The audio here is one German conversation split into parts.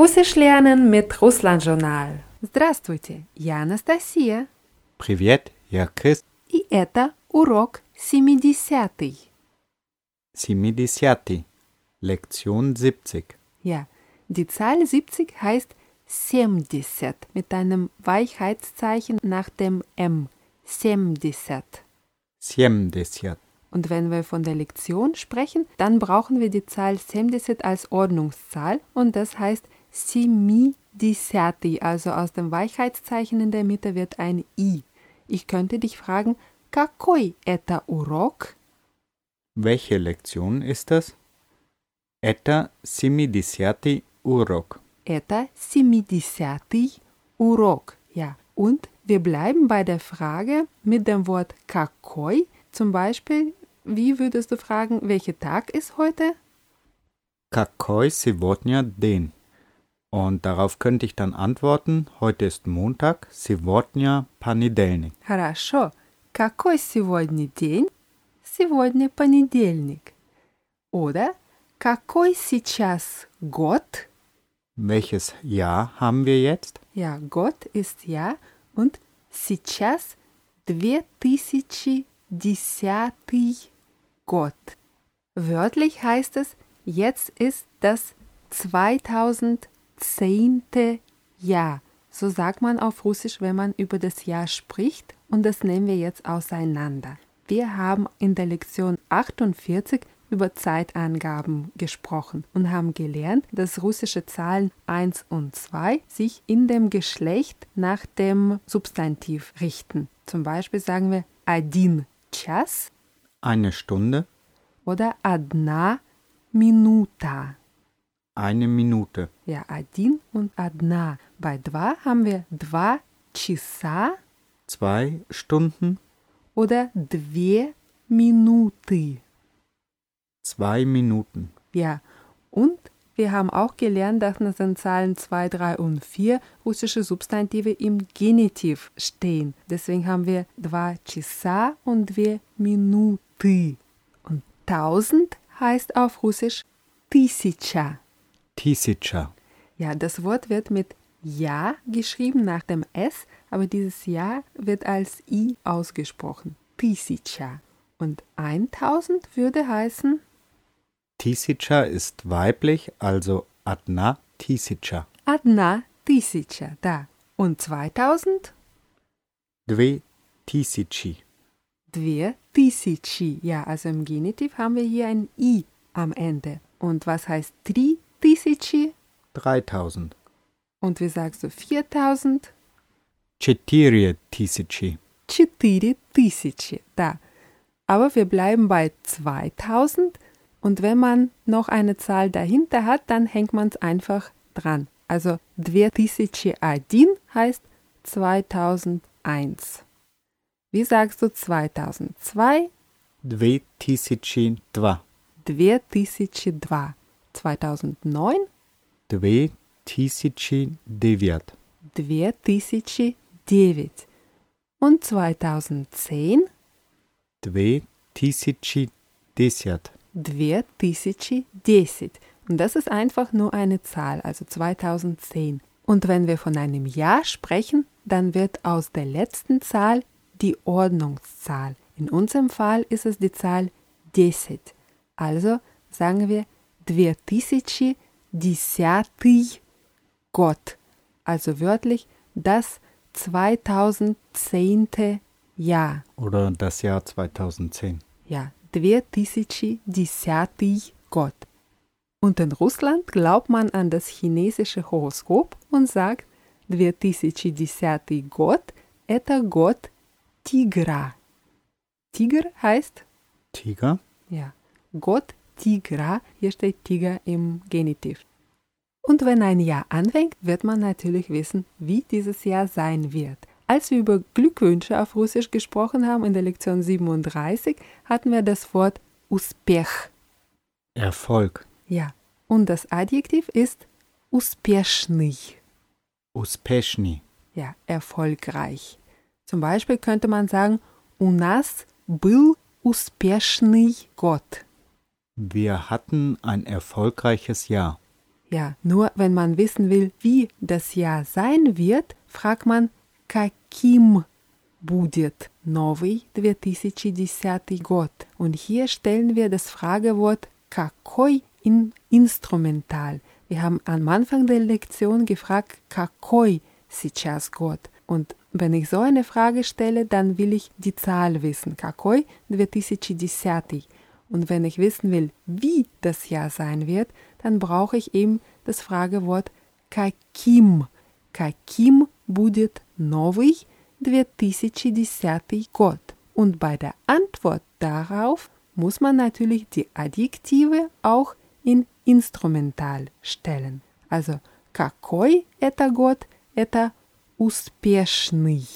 Russisch lernen mit Russland Journal. Здравствуйте, я Анастасия. Привет, я Крис. И это урок 70. 70. Lektion 70. Ja, die Zahl 70 heißt 70 mit einem Weichheitszeichen nach dem M. 70. 70. Und wenn wir von der Lektion sprechen, dann brauchen wir die Zahl 70 als Ordnungszahl und das heißt Семидесятый, also aus dem Weichheitszeichen in der Mitte wird ein I. Ich könnte dich fragen, какой это урок? Welche Lektion ist das? Это семидесятый урок. Это семидесятый урок, ja. Und wir bleiben bei der Frage mit dem Wort какой. Zum Beispiel, wie würdest du fragen, welcher Tag ist heute? Какой сегодня день? Und darauf könnte ich dann antworten, heute ist Montag, сегодня понедельник. Хорошо. Какой сегодня день? Сегодня понедельник. Oder какой сейчас год? Welches Jahr haben wir jetzt? Ja, год ist Jahr und сейчас 2010 год. Wörtlich heißt es, jetzt ist das 2010. Jahr. So sagt man auf Russisch, wenn man über das Jahr spricht, und das nehmen wir jetzt auseinander. Wir haben in der Lektion 48 über Zeitangaben gesprochen und haben gelernt, dass russische Zahlen 1 und 2 sich in dem Geschlecht nach dem Substantiv richten. Zum Beispiel sagen wir один час, eine Stunde, oder одна минута. Eine Minute. Ja, один und одна. Bei два haben wir два часа. 2 Stunden. Oder 2 Minuten. 2 Minuten. Ja, und wir haben auch gelernt, dass nach den Zahlen 2, 3 und 4 russische Substantive im Genitiv stehen. Deswegen haben wir 2 часа und 2 Minuten. Und 1000 heißt auf Russisch тысяча. Тысяча. Ja, das Wort wird mit Ja geschrieben nach dem S, aber dieses Ja wird als I ausgesprochen. Тысяча. Und 1000 würde heißen? Тысяча ist weiblich, also одна тысяча. Одна тысяча, da. Und 2000? Две тысячи. Две тысячи. Ja, also im Genitiv haben wir hier ein I am Ende. Und was heißt три тысячи? 3000. Und wie sagst du 4000? Четыре тысячи. Четыре тысячи, da. Aber wir bleiben bei 2000 und wenn man noch eine Zahl dahinter hat, dann hängt man es einfach dran. Also 2001 heißt 2001. Wie sagst du 2002? 2002. 2002. 2009? 2009. 2009. Und 2010? 2010. 2010. Und das ist einfach nur eine Zahl, also 2010. Und wenn wir von einem Jahr sprechen, dann wird aus der letzten Zahl die Ordnungszahl. In unserem Fall ist es die Zahl 10. Also sagen wir 2010 год. Also wörtlich das 2010. Jahr. Oder das Jahr 2010. Ja, 2010 год. Und in Russland glaubt man an das chinesische Horoskop und sagt 2010 год – это год тигра. Tiger heißt? Tiger. Ja, год тигра. Hier steht Tiger im Genitiv. Und wenn ein Jahr anfängt, wird man natürlich wissen, wie dieses Jahr sein wird. Als wir über Glückwünsche auf Russisch gesprochen haben, in der Lektion 37, hatten wir das Wort Успех. Erfolg. Ja, und das Adjektiv ist успешный. Успешный. Ja, erfolgreich. Zum Beispiel könnte man sagen, у нас был успешный год. Wir hatten ein erfolgreiches Jahr. Ja, nur wenn man wissen will, wie das Jahr sein wird, fragt man каким будет новый 2010 год. Und hier stellen wir das Fragewort какой in Instrumental. Wir haben am Anfang der Lektion gefragt, какой сейчас год? Und wenn ich so eine Frage stelle, dann will ich die Zahl wissen. Какой 2010? Und wenn ich wissen will, wie das Jahr sein wird, dann brauche ich eben das Fragewort каким. Каким будет новый 2010 год? Und bei der Antwort darauf muss man natürlich die Adjektive auch in Instrumental stellen. Also, какой это год? Это успешный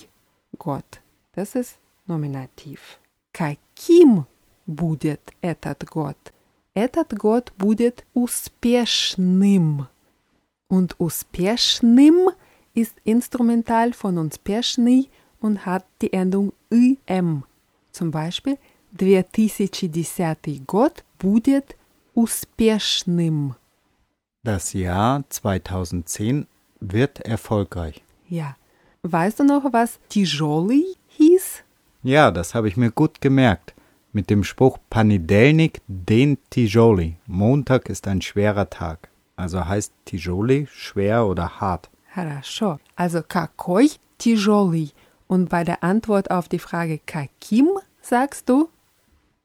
год. Das ist Nominativ. Каким будет этот год? Этот год будет успешным. Und успешным ist Instrumental von успешный und hat die Endung im. Zum Beispiel 2010 год будет успешным. Das Jahr 2010 wird erfolgreich. Ja. Weißt du noch, was тяжелый hieß? Ja, das habe ich mir gut gemerkt. Mit dem Spruch Panedelnik den Tijoli. Montag ist ein schwerer Tag. Also heißt Tijoli schwer oder hart. Хорошо. Also какой тяжелый? Und bei der Antwort auf die Frage каким sagst du?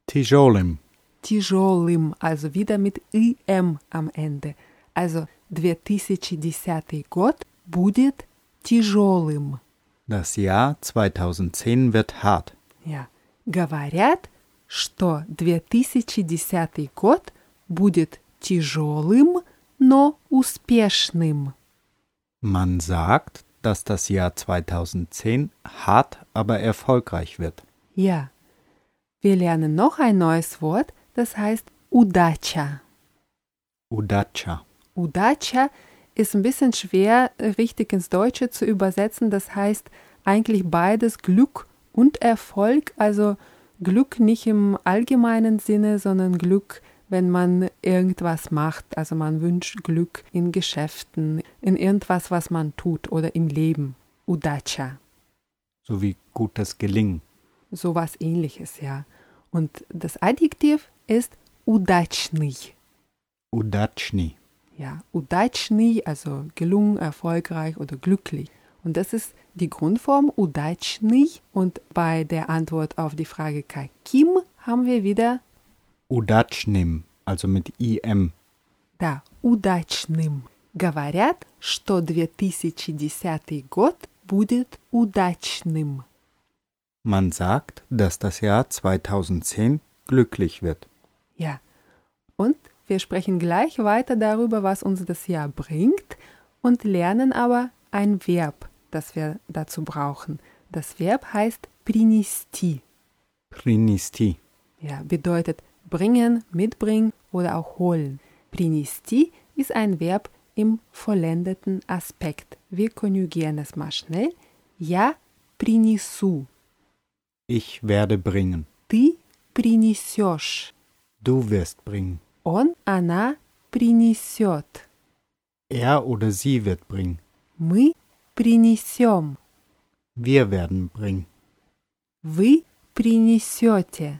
Тяжелым. Тяжелым, also wieder mit im am Ende. Also 2010 год будет тяжелым. Das Jahr 2010 wird hart. Ja. Говорят, что 2010 год будет тяжелым, но успешным. Man sagt, dass das Jahr 2010 hart, aber erfolgreich wird. Ja. Wir lernen noch ein neues Wort, das heißt удача. Удача. Удача ist ein bisschen schwer, richtig ins Deutsche zu übersetzen. Das heißt eigentlich beides Glück und Erfolg, also Glück nicht im allgemeinen Sinne, sondern Glück, wenn man irgendwas macht. Also man wünscht Glück in Geschäften, in irgendwas, was man tut oder im Leben. Удача. So wie gutes Gelingen. Sowas ähnliches, ja. Und das Adjektiv ist удачный. Удачный. Ja, удачный, also gelungen, erfolgreich oder glücklich. Und das ist die Grundform удачный. Und bei der Antwort auf die Frage каким haben wir wieder удачным, also mit im. Да, удачным. Говорят, что 2010 год будет удачным. Man sagt, dass das Jahr 2010 glücklich wird. Ja, und wir sprechen gleich weiter darüber, was uns das Jahr bringt und lernen aber ein Verb, das wir dazu brauchen. Das Verb heißt принести. Принести. Ja, bedeutet bringen, mitbringen oder auch holen. Принести ist ein Verb im vollendeten Aspekt. Wir konjugieren es mal schnell. Я принесу. Ich werde bringen. Ты принесешь. Du wirst bringen. Он, она принесет. Er oder sie wird bringen. Мы принесем. Wir werden bringen. Вы принесете.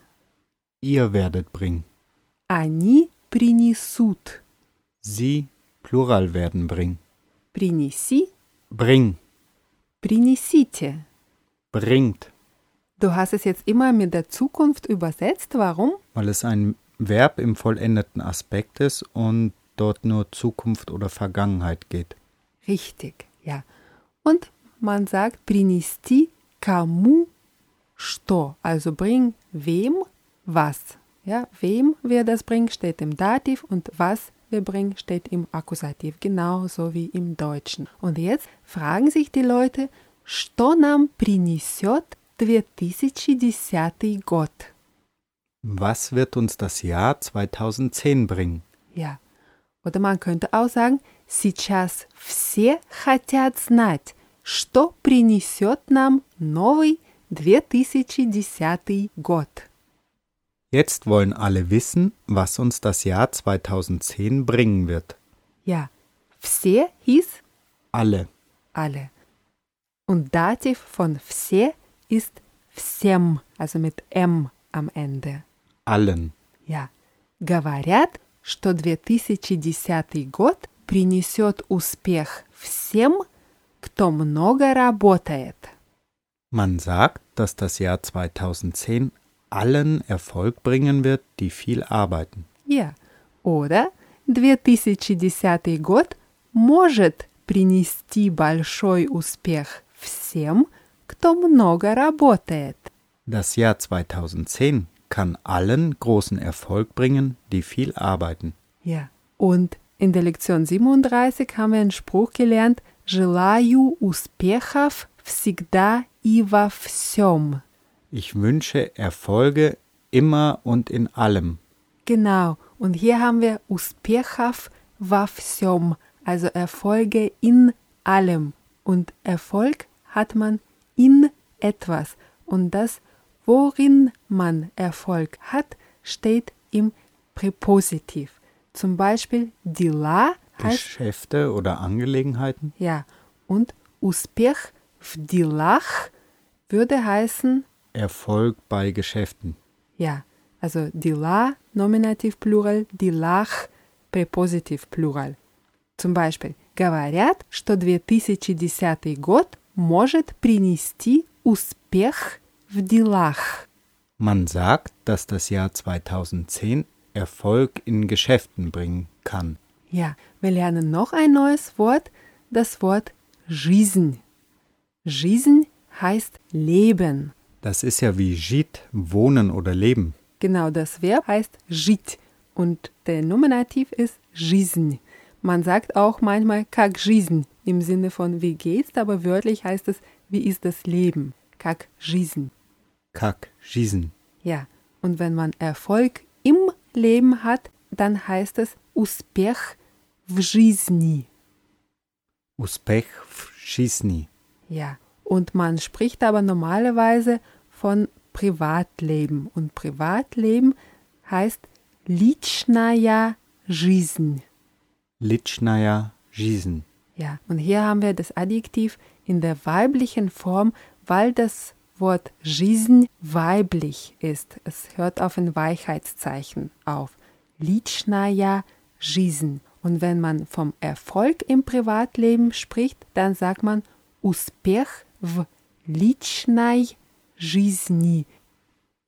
Ihr werdet bringen. Они принесут. Sie, Plural, werden bringen. Принеси. Bring. Принесите. Bringt. Du hast es jetzt immer mit der Zukunft übersetzt. Warum? Weil es ein Verb im vollendeten Aspekt ist und dort nur Zukunft oder Vergangenheit geht. Richtig, ja. Und man sagt, принести кому что. Also bring wem was. Ja, wem wir das bringen, steht im Dativ und was wir bringen, steht im Akkusativ, genauso wie im Deutschen. Und jetzt fragen sich die Leute, что нам принесет 2010 год? Was wird uns das Jahr 2010 bringen? Ja, oder man könnte auch sagen, сейчас все хотят знать, что принесет нам новый 2010 год. Jetzt wollen alle wissen, was uns das Jahr 2010 bringen wird. Ja, Все hieß alle. Alle. Und Dativ von все ist всем, also mit M am Ende. Allen. Ja. Говорят, что 2010 год принесет успех всем, кто много работает. Man sagt, dass das Jahr 2010 allen Erfolg bringen wird, die viel arbeiten. Ja. Oder 2010 год может принести большой успех всем, кто много работает. Das Jahr 2010 kann allen großen Erfolg bringen, die viel arbeiten. Ja. Und in der Lektion 37 haben wir einen Spruch gelernt: Желаю успехов всегда и во всем. Ich wünsche Erfolge immer und in allem. Genau. Und hier haben wir успехов во всем, also Erfolge in allem. Und Erfolg hat man in etwas. Und das, worin man Erfolg hat, steht im Präpositiv. Zum Beispiel дела heißt Geschäfte oder Angelegenheiten. Ja. Und успех в делах würde heißen Erfolg bei Geschäften. Ja, also дела, Nominativ Plural, делах, Präpositiv Plural. Zum Beispiel, говорят, что 2010 год может принести успех в делах. Man sagt, dass das Jahr 2010 Erfolg in Geschäften bringen kann. Ja, wir lernen noch ein neues Wort, das Wort жизнь. Жизнь heißt Leben. Das ist ja wie жить, wohnen oder leben. Genau, das Verb heißt жить und der Nominativ ist жизнь. Man sagt auch manchmal как жизнь im Sinne von wie geht's, aber wörtlich heißt es wie ist das Leben, как жизнь. Как жизнь. Ja, und wenn man Erfolg im Leben hat, dann heißt es успех в жизни. Успех в жизни. Ja, und man spricht aber normalerweise von Privatleben. Und Privatleben heißt личная жизнь. Личная жизнь. Ja, und hier haben wir das Adjektiv in der weiblichen Form, weil das Wort жизнь weiblich ist. Es hört auf ein Weichheitszeichen auf. Личная жизнь. Und wenn man vom Erfolg im Privatleben spricht, dann sagt man успех в личной жизни.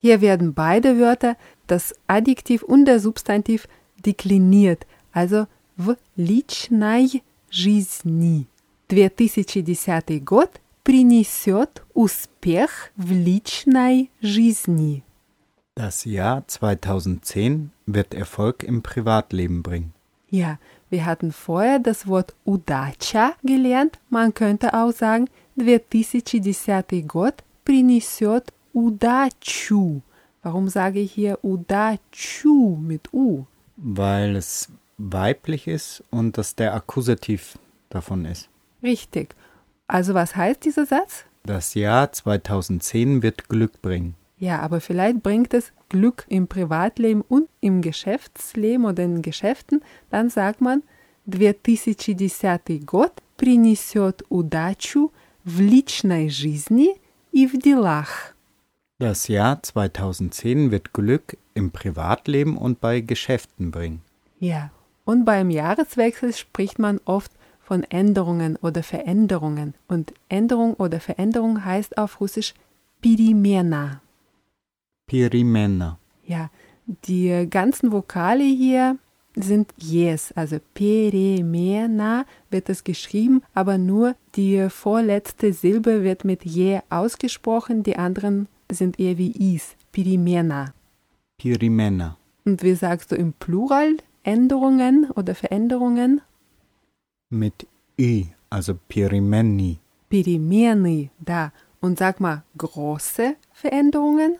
Hier werden beide Wörter, das Adjektiv und der Substantiv, dekliniert, also в личной жизни. 2010 год принесет успех в личной жизни. Das Jahr 2010 wird Erfolg im Privatleben bringen. Ja, wir hatten vorher das Wort удача gelernt. Man könnte auch sagen 2010 год принесет удачу. Warum sage ich hier удачу mit U? Weil es weiblich ist und dass der Akkusativ davon ist. Richtig. Also was heißt dieser Satz? Das Jahr 2010 wird Glück bringen. Ja, aber vielleicht bringt es Glück im Privatleben und im Geschäftsleben oder in Geschäften. Dann sagt man 2010 год принесет удачу в личной жизни и в делах. Das Jahr 2010 wird Glück im Privatleben und bei Geschäften bringen. Ja, und beim Jahreswechsel spricht man oft von Änderungen oder Veränderungen. Und Änderung oder Veränderung heißt auf Russisch перемена. Перемена. Ja, die ganzen Vokale hier sind Jes, also перемена wird es geschrieben, aber nur die vorletzte Silbe wird mit Je ausgesprochen, die anderen sind eher wie Is, перемена. Перемена. Und wie sagst du im Plural Änderungen oder Veränderungen? Mit I, also перемены. Перемены, da. Und sag mal, große Veränderungen?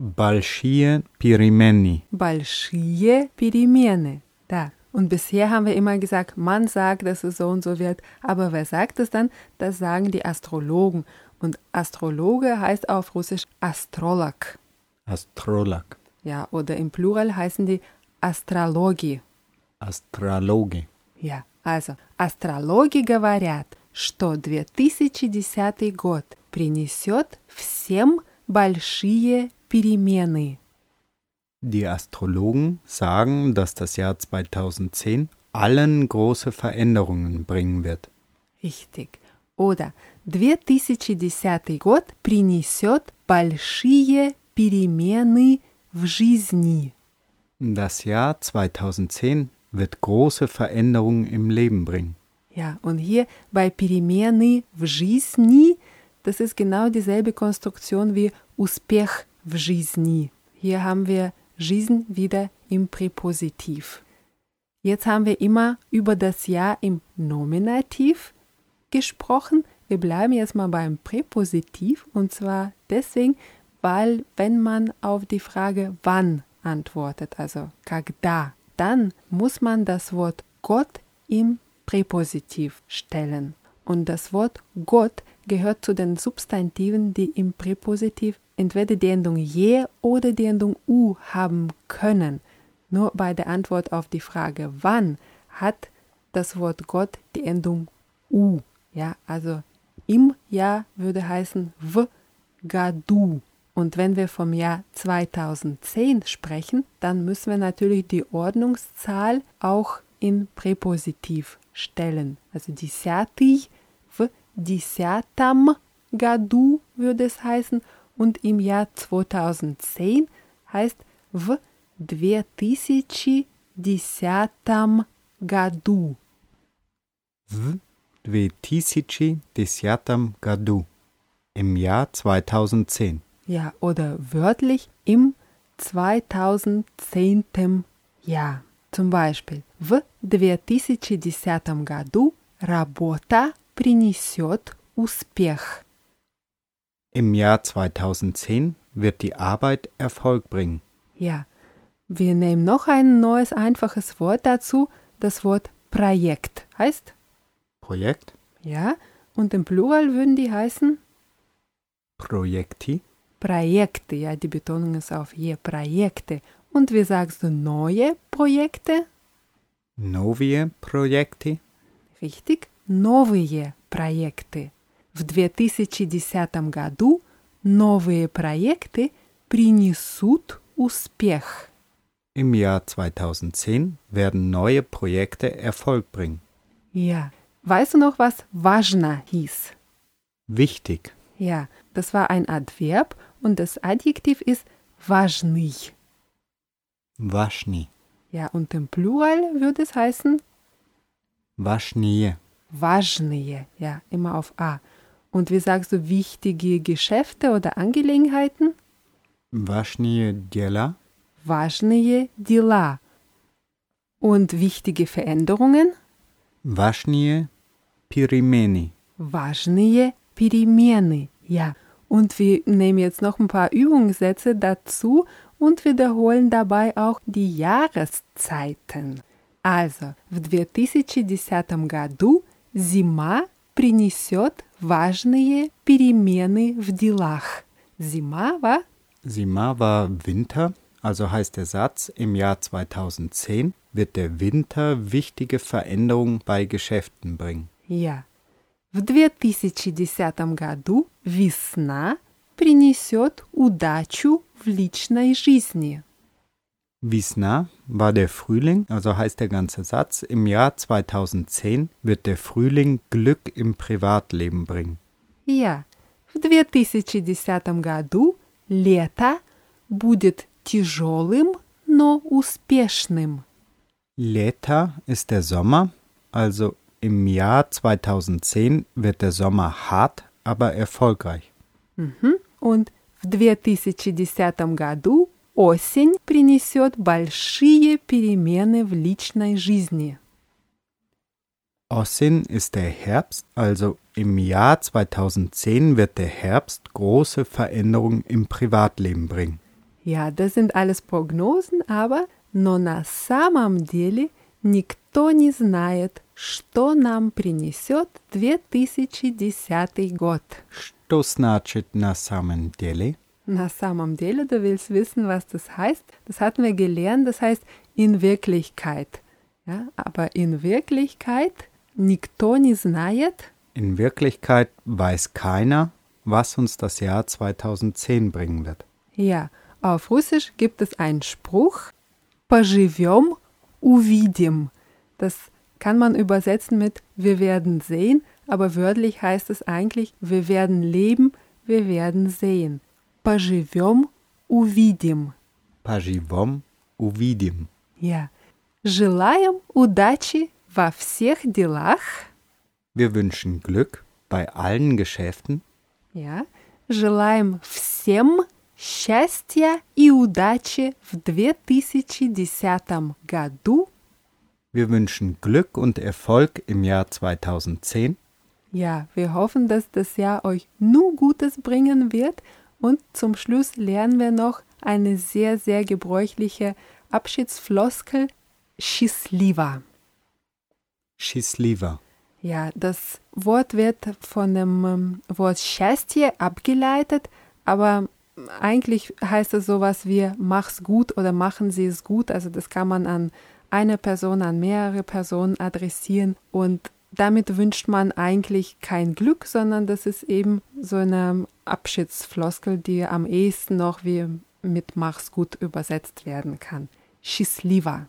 Большие перемены. Большие перемены, da. Und bisher haben wir immer gesagt, man sagt, dass es so und so wird. Aber wer sagt es dann? Das sagen die Astrologen. Und Astrologe heißt auf Russisch Astrolog. Astrolog. Ja, oder im Plural heißen die Astrologi. Astrologi. Ja, Also, астрологи говорят, что 2010 год принесет всем большие перемены. Die Astrologen sagen, dass das Jahr 2010 allen große Veränderungen bringen wird. Richtig. Oder 2010 год принесет большие перемены в жизни. Das Jahr 2010 wird große Veränderungen im Leben bringen. Ja, und hier bei перемены в жизни, das ist genau dieselbe Konstruktion wie успех в жизни. Hier haben wir жизнь wieder im Präpositiv. Jetzt haben wir immer über das Jahr im Nominativ gesprochen. Wir bleiben jetzt mal beim Präpositiv, und zwar deswegen, weil wenn man auf die Frage wann antwortet, also когда, dann muss man das Wort Gott im Präpositiv stellen. Und das Wort Gott gehört zu den Substantiven, die im Präpositiv entweder die Endung je oder die Endung u haben können. Nur bei der Antwort auf die Frage wann hat das Wort Gott die Endung u. Ja, also im Jahr würde heißen в году. Und wenn wir vom Jahr 2010 sprechen, dann müssen wir natürlich die Ordnungszahl auch in Präpositiv stellen. Also десятый в десятом году würde es heißen, und im Jahr 2010 heißt в 2010 году. В 2010 году. Im Jahr 2010. Ja, oder wörtlich im 2010. Jahr. Zum Beispiel, в 2010 году работа принесет успех. Im Jahr 2010 wird die Arbeit Erfolg bringen. Ja, wir nehmen noch ein neues, einfaches Wort dazu. Das Wort Projekt heißt? Projekt? Ja, und im Plural würden die heißen? Projekti. Projekte, ja, die Betonung ist auf je, Projekte. Und wie sagst du neue Projekte? Новые проекты. Richtig, новые проекты. В 2010 году новые проекты принесут успех. Im Jahr 2010 werden neue Projekte Erfolg bringen. Ja, weißt du noch, was важно hieß? Wichtig. Ja, das war ein Adverb und das Adjektiv ist важный. Важный. Ja, und im Plural würde es heißen? Важные. Важные, ja, immer auf A. Und wie sagst du wichtige Geschäfte oder Angelegenheiten? Важные дела. Важные дела. Und wichtige Veränderungen? Важные перемены. Важные перемены, ja. Und wir nehmen jetzt noch ein paar Übungssätze dazu und wiederholen dabei auch die Jahreszeiten. Also, в 2010 году зима принесет важные перемены в делах. Зима war? Зима war Winter, also heißt der Satz, im Jahr 2010 wird der Winter wichtige Veränderungen bei Geschäften bringen. Ja. В 2010 году весна принесет удачу в личной жизни. Весна war der Frühling, also heißt der ganze Satz, im Jahr 2010 wird der Frühling Glück im Privatleben bringen. Ja, в 2010 году лето будет тяжелым, но успешным. Лето ist der Sommer, also im Jahr 2010 wird der Sommer hart, aber erfolgreich. Mhm. Und в 2010 году осень принесет большие перемены в личной жизни. Осень ist der Herbst, also im Jahr 2010 wird der Herbst große Veränderungen im Privatleben bringen. Ja, das sind alles Prognosen, aber но на самом деле никто не знает, что нам принесет 2010 год. Что значит на самом деле? На самом деле, du willst wissen, was das heißt? Das hatten wir gelernt, das heißt in Wirklichkeit. Ja, aber in Wirklichkeit, никто не знает. In Wirklichkeit weiß keiner, was uns das Jahr 2010 bringen wird. Ja, auf Russisch gibt es einen Spruch, поживем, увидим. Das kann man übersetzen mit wir werden sehen, aber wörtlich heißt es eigentlich wir werden leben, wir werden sehen. Поживем, увидим. Поживем, увидим. Ja. Желаем удачи во всех делах. Wir wünschen Glück bei allen Geschäften. Ja. Желаем всем счастья и удачи в 2010 году. Wir wünschen Glück und Erfolg im Jahr 2010. Ja, wir hoffen, dass das Jahr euch nur Gutes bringen wird. Und zum Schluss lernen wir noch eine sehr, sehr gebräuchliche Abschiedsfloskel. Счастливо. Счастливо. Ja, das Wort wird von dem Wort счастье abgeleitet, aber eigentlich heißt es sowas wie mach's gut oder machen Sie es gut. Also das kann man an eine Person, an mehrere Personen adressieren und damit wünscht man eigentlich kein Glück, sondern das ist eben so eine Abschiedsfloskel, die am ehesten noch wie mit mach's gut übersetzt werden kann. Счастливо.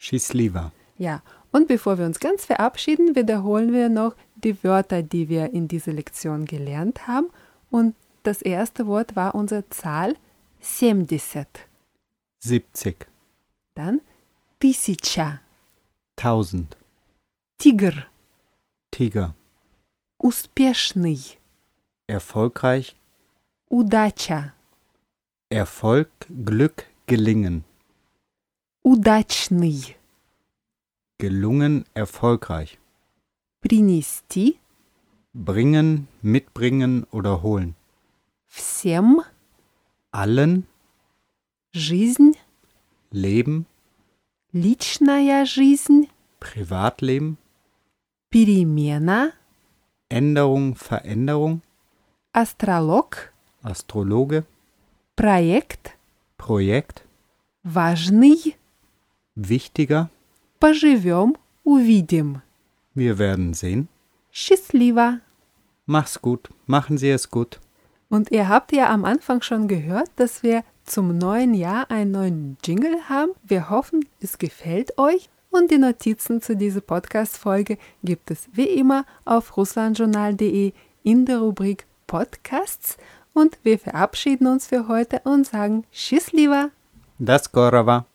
Счастливо. Ja, und bevor wir uns ganz verabschieden, wiederholen wir noch die Wörter, die wir in dieser Lektion gelernt haben. Und das erste Wort war unsere Zahl 70. 70. Dann тысяча. 1000. Тигр. Tiger. Успешный. Erfolgreich. Удача. Erfolg, Glück, gelingen. Удачный. Gelungen, erfolgreich. Принести. Bringen, mitbringen oder holen. Всем. Allen. Жизнь. Leben. Личная жизнь. Privatleben. Перемена. Änderung, Veränderung. Астролог. Astrologe. Проект. Projekt. Важный. Wichtiger. Поживем, увидим. Wir werden sehen. Счастливо. Mach's gut, machen Sie es gut. Und ihr habt ja am Anfang schon gehört, dass wir zum neuen Jahr einen neuen Jingle haben. Wir hoffen, es gefällt euch. Und die Notizen zu dieser Podcast-Folge gibt es wie immer auf russlandjournal.de in der Rubrik Podcasts. Und wir verabschieden uns für heute und sagen Tschüss, lieber. До скорого.